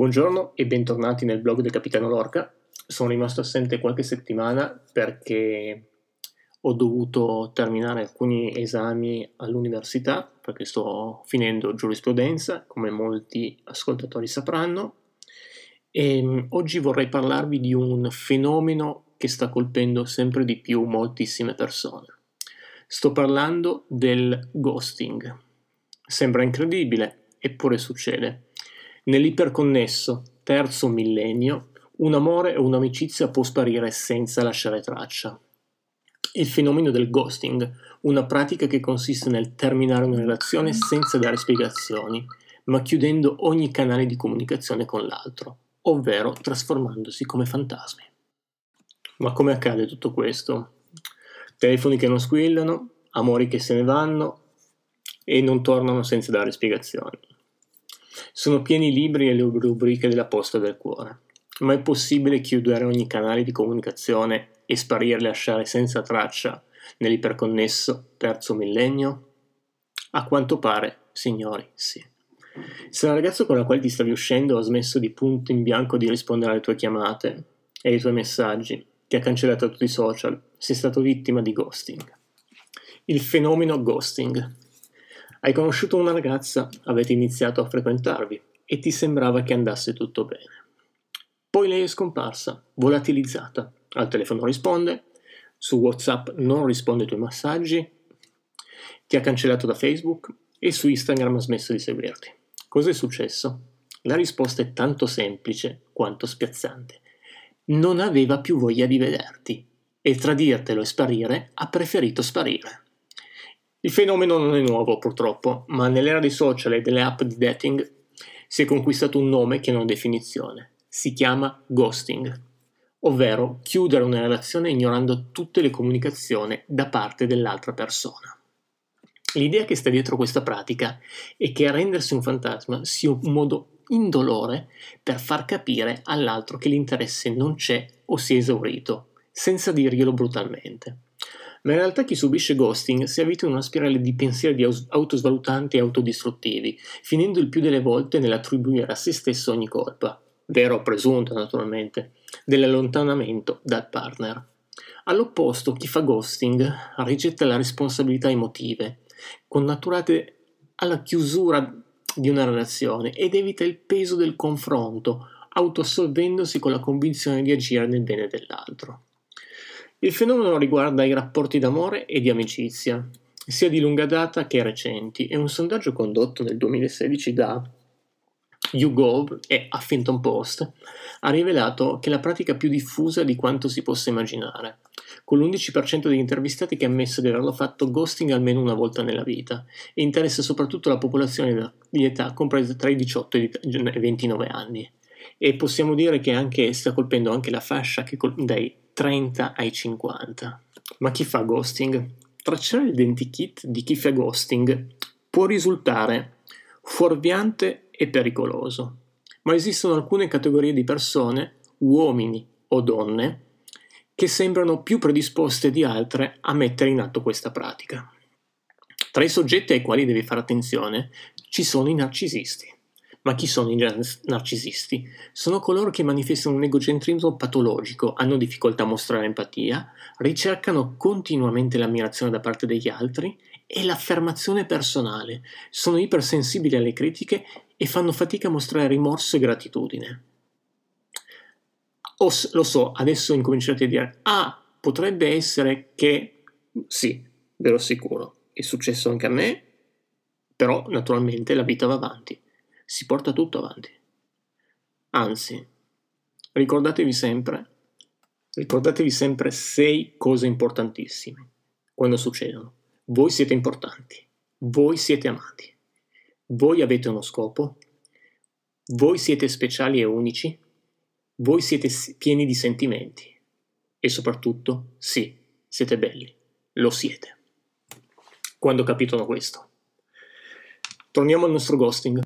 Buongiorno e bentornati nel blog del Capitano Lorca. Sono rimasto assente qualche settimana perché ho dovuto terminare alcuni esami all'università, perché sto finendo giurisprudenza, come molti ascoltatori sapranno, e oggi vorrei parlarvi di un fenomeno che sta colpendo sempre di più moltissime persone. Sto parlando del ghosting. Sembra incredibile, eppure succede. Nell'iperconnesso terzo millennio, un amore o un'amicizia può sparire senza lasciare traccia. Il fenomeno del ghosting, una pratica che consiste nel terminare una relazione senza dare spiegazioni, ma chiudendo ogni canale di comunicazione con l'altro, ovvero trasformandosi come fantasmi. Ma come accade tutto questo? Telefoni che non squillano, amori che se ne vanno e non tornano senza dare spiegazioni. Sono pieni i libri e le rubriche della posta del cuore, ma è possibile chiudere ogni canale di comunicazione e sparire e lasciare senza traccia nell'iperconnesso terzo millennio? A quanto pare, signori, sì. Se la ragazza con la quale ti stavi uscendo ha smesso di punto in bianco di rispondere alle tue chiamate e ai tuoi messaggi, ti ha cancellato tutti i social, sei stato vittima di ghosting. Il fenomeno ghosting. Hai conosciuto una ragazza, avete iniziato a frequentarvi e ti sembrava che andasse tutto bene. Poi lei è scomparsa, volatilizzata, al telefono risponde, su WhatsApp non risponde ai tuoi messaggi, ti ha cancellato da Facebook e su Instagram ha smesso di seguirti. Cos'è successo? La risposta è tanto semplice quanto spiazzante. Non aveva più voglia di vederti e tra dirtelo e sparire ha preferito sparire. Il fenomeno non è nuovo purtroppo, ma nell'era dei social e delle app di dating si è conquistato un nome che non ha definizione. Si chiama ghosting, ovvero chiudere una relazione ignorando tutte le comunicazioni da parte dell'altra persona. L'idea che sta dietro questa pratica è che rendersi un fantasma sia un modo indolore per far capire all'altro che l'interesse non c'è o si è esaurito, senza dirglielo brutalmente. Ma in realtà chi subisce ghosting si avvita in una spirale di pensieri di autosvalutanti e autodistruttivi, finendo il più delle volte nell'attribuire a se stesso ogni colpa, vera o presunta naturalmente, dell'allontanamento dal partner. All'opposto, chi fa ghosting rigetta la responsabilità emotive, connaturate alla chiusura di una relazione ed evita il peso del confronto, autoassolvendosi con la convinzione di agire nel bene dell'altro. Il fenomeno riguarda i rapporti d'amore e di amicizia, sia di lunga data che recenti, e un sondaggio condotto nel 2016 da YouGov e Huffington Post ha rivelato che è la pratica più diffusa di quanto si possa immaginare, con l'11% degli intervistati che ha ammesso di averlo fatto ghosting almeno una volta nella vita, e interessa soprattutto la popolazione di età compresa tra i 18 e i 29 anni. E possiamo dire che sta colpendo anche la fascia che dai 30 ai 50. Ma chi fa ghosting? Tracciare l'identikit di chi fa ghosting può risultare fuorviante e pericoloso, ma esistono alcune categorie di persone, uomini o donne, che sembrano più predisposte di altre a mettere in atto questa pratica. Tra i soggetti ai quali devi fare attenzione ci sono i narcisisti. Ma chi sono i narcisisti? Sono coloro che manifestano un egocentrismo patologico, hanno difficoltà a mostrare empatia, ricercano continuamente l'ammirazione da parte degli altri e l'affermazione personale, sono ipersensibili alle critiche e fanno fatica a mostrare rimorso e gratitudine. Lo so, adesso incominciate a dire, potrebbe essere che sì, ve lo assicuro, è successo anche a me, però naturalmente la vita va avanti. Si porta tutto avanti. Anzi, ricordatevi sempre 6 cose importantissime quando succedono. Voi siete importanti, voi siete amati, voi avete uno scopo, voi siete speciali e unici, voi siete pieni di sentimenti e soprattutto, sì, siete belli, lo siete. Quando capitano questo. Torniamo al nostro ghosting.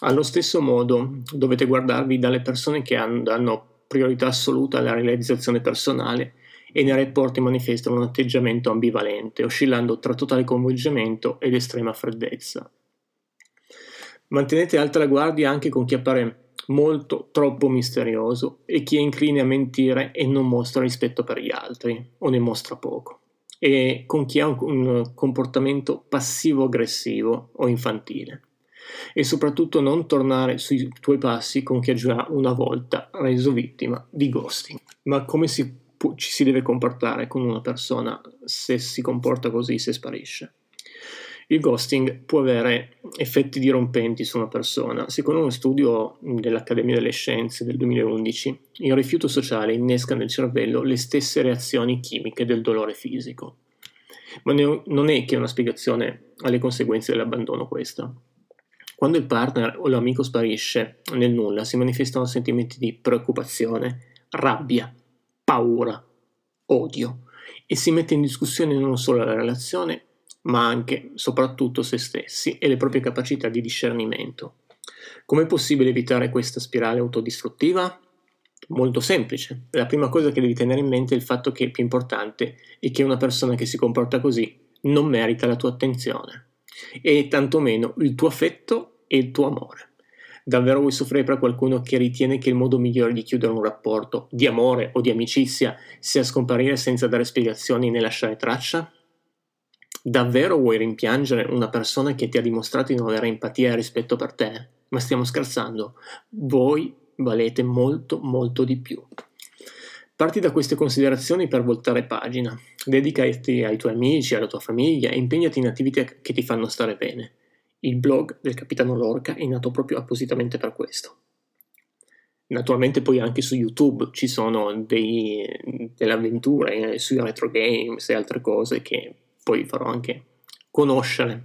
Allo stesso modo dovete guardarvi dalle persone che danno priorità assoluta alla realizzazione personale e nei rapporti manifestano un atteggiamento ambivalente, oscillando tra totale coinvolgimento ed estrema freddezza. Mantenete alta la guardia anche con chi appare molto troppo misterioso e chi è incline a mentire e non mostra rispetto per gli altri o ne mostra poco, e con chi ha un comportamento passivo-aggressivo o infantile, e soprattutto non tornare sui tuoi passi con chi ha già una volta reso vittima di ghosting. Ma come ci si deve comportare con una persona se si comporta così, se sparisce? Il ghosting può avere effetti dirompenti su una persona. Secondo uno studio dell'Accademia delle Scienze del 2011, il rifiuto sociale innesca nel cervello le stesse reazioni chimiche del dolore fisico. Ma non è che una spiegazione alle conseguenze dell'abbandono questa. Quando il partner o l'amico sparisce nel nulla, si manifestano sentimenti di preoccupazione, rabbia, paura, odio, e si mette in discussione non solo la relazione, ma anche, soprattutto, se stessi e le proprie capacità di discernimento. Com'è possibile evitare questa spirale autodistruttiva? Molto semplice. La prima cosa che devi tenere in mente è il fatto che è più importante e che una persona che si comporta così non merita la tua attenzione e tantomeno il tuo affetto e il tuo amore. Davvero vuoi soffrire per qualcuno che ritiene che il modo migliore di chiudere un rapporto di amore o di amicizia sia scomparire senza dare spiegazioni né lasciare traccia? Davvero vuoi rimpiangere una persona che ti ha dimostrato di non avere empatia e rispetto per te? Ma stiamo scherzando, voi valete molto molto di più. Parti da queste considerazioni per voltare pagina, dedicati ai tuoi amici, alla tua famiglia e impegnati in attività che ti fanno stare bene. Il blog del Capitano Lorca è nato proprio appositamente per questo. Naturalmente poi anche su YouTube ci sono delle avventure sui retro games e altre cose che poi farò anche conoscere.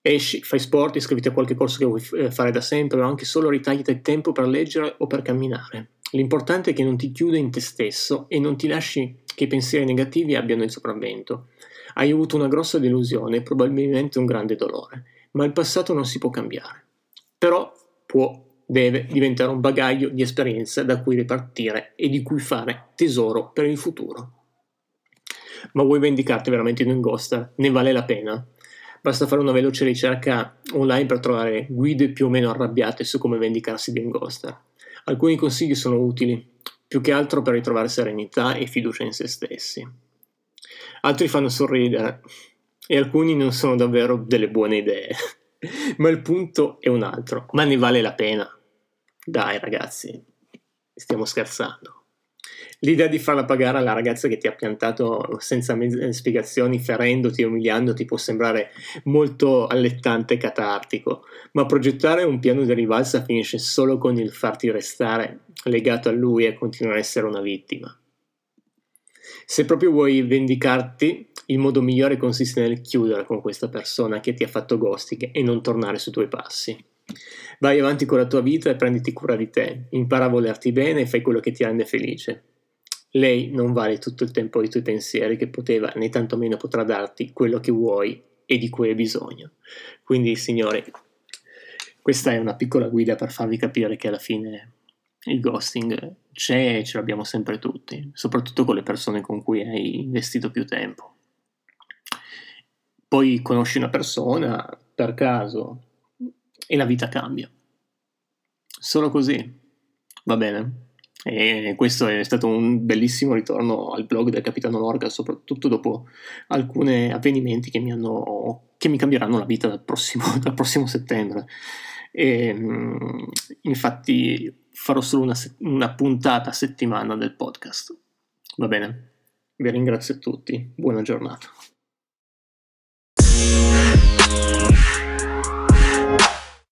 Esci, fai sport, iscriviti a qualche corso che vuoi fare da sempre o anche solo ritagliati il tempo per leggere o per camminare. L'importante è che non ti chiuda in te stesso e non ti lasci che i pensieri negativi abbiano il sopravvento. Hai avuto una grossa delusione e probabilmente un grande dolore, ma il passato non si può cambiare. Però deve diventare un bagaglio di esperienza da cui ripartire e di cui fare tesoro per il futuro. Ma vuoi vendicarti veramente di un ghoster? Ne vale la pena? Basta fare una veloce ricerca online per trovare guide più o meno arrabbiate su come vendicarsi di un ghoster. Alcuni consigli sono utili, più che altro per ritrovare serenità e fiducia in se stessi. Altri fanno sorridere e alcuni non sono davvero delle buone idee. Ma il punto è un altro. Ma ne vale la pena? Dai ragazzi, stiamo scherzando. L'idea di farla pagare alla ragazza che ti ha piantato senza spiegazioni, ferendoti e umiliandoti, può sembrare molto allettante e catartico, ma progettare un piano di rivalsa finisce solo con il farti restare legato a lui e continuare a essere una vittima. Se proprio vuoi vendicarti, il modo migliore consiste nel chiudere con questa persona che ti ha fatto ghosting e non tornare sui tuoi passi. Vai avanti con la tua vita e prenditi cura di te, impara a volerti bene e fai quello che ti rende felice. Lei non vale tutto il tempo dei tuoi pensieri che poteva, né tantomeno potrà darti quello che vuoi e di cui hai bisogno. Quindi, signori, questa è una piccola guida per farvi capire che alla fine il ghosting c'è e ce l'abbiamo sempre tutti, soprattutto con le persone con cui hai investito più tempo. Poi conosci una persona per caso e la vita cambia. Solo così. Va bene? E questo è stato un bellissimo ritorno al blog del Capitano Lorca, soprattutto dopo alcuni avvenimenti che mi cambieranno la vita dal prossimo settembre. E, infatti farò solo una puntata a settimana del podcast. Va bene? Vi ringrazio a tutti. Buona giornata.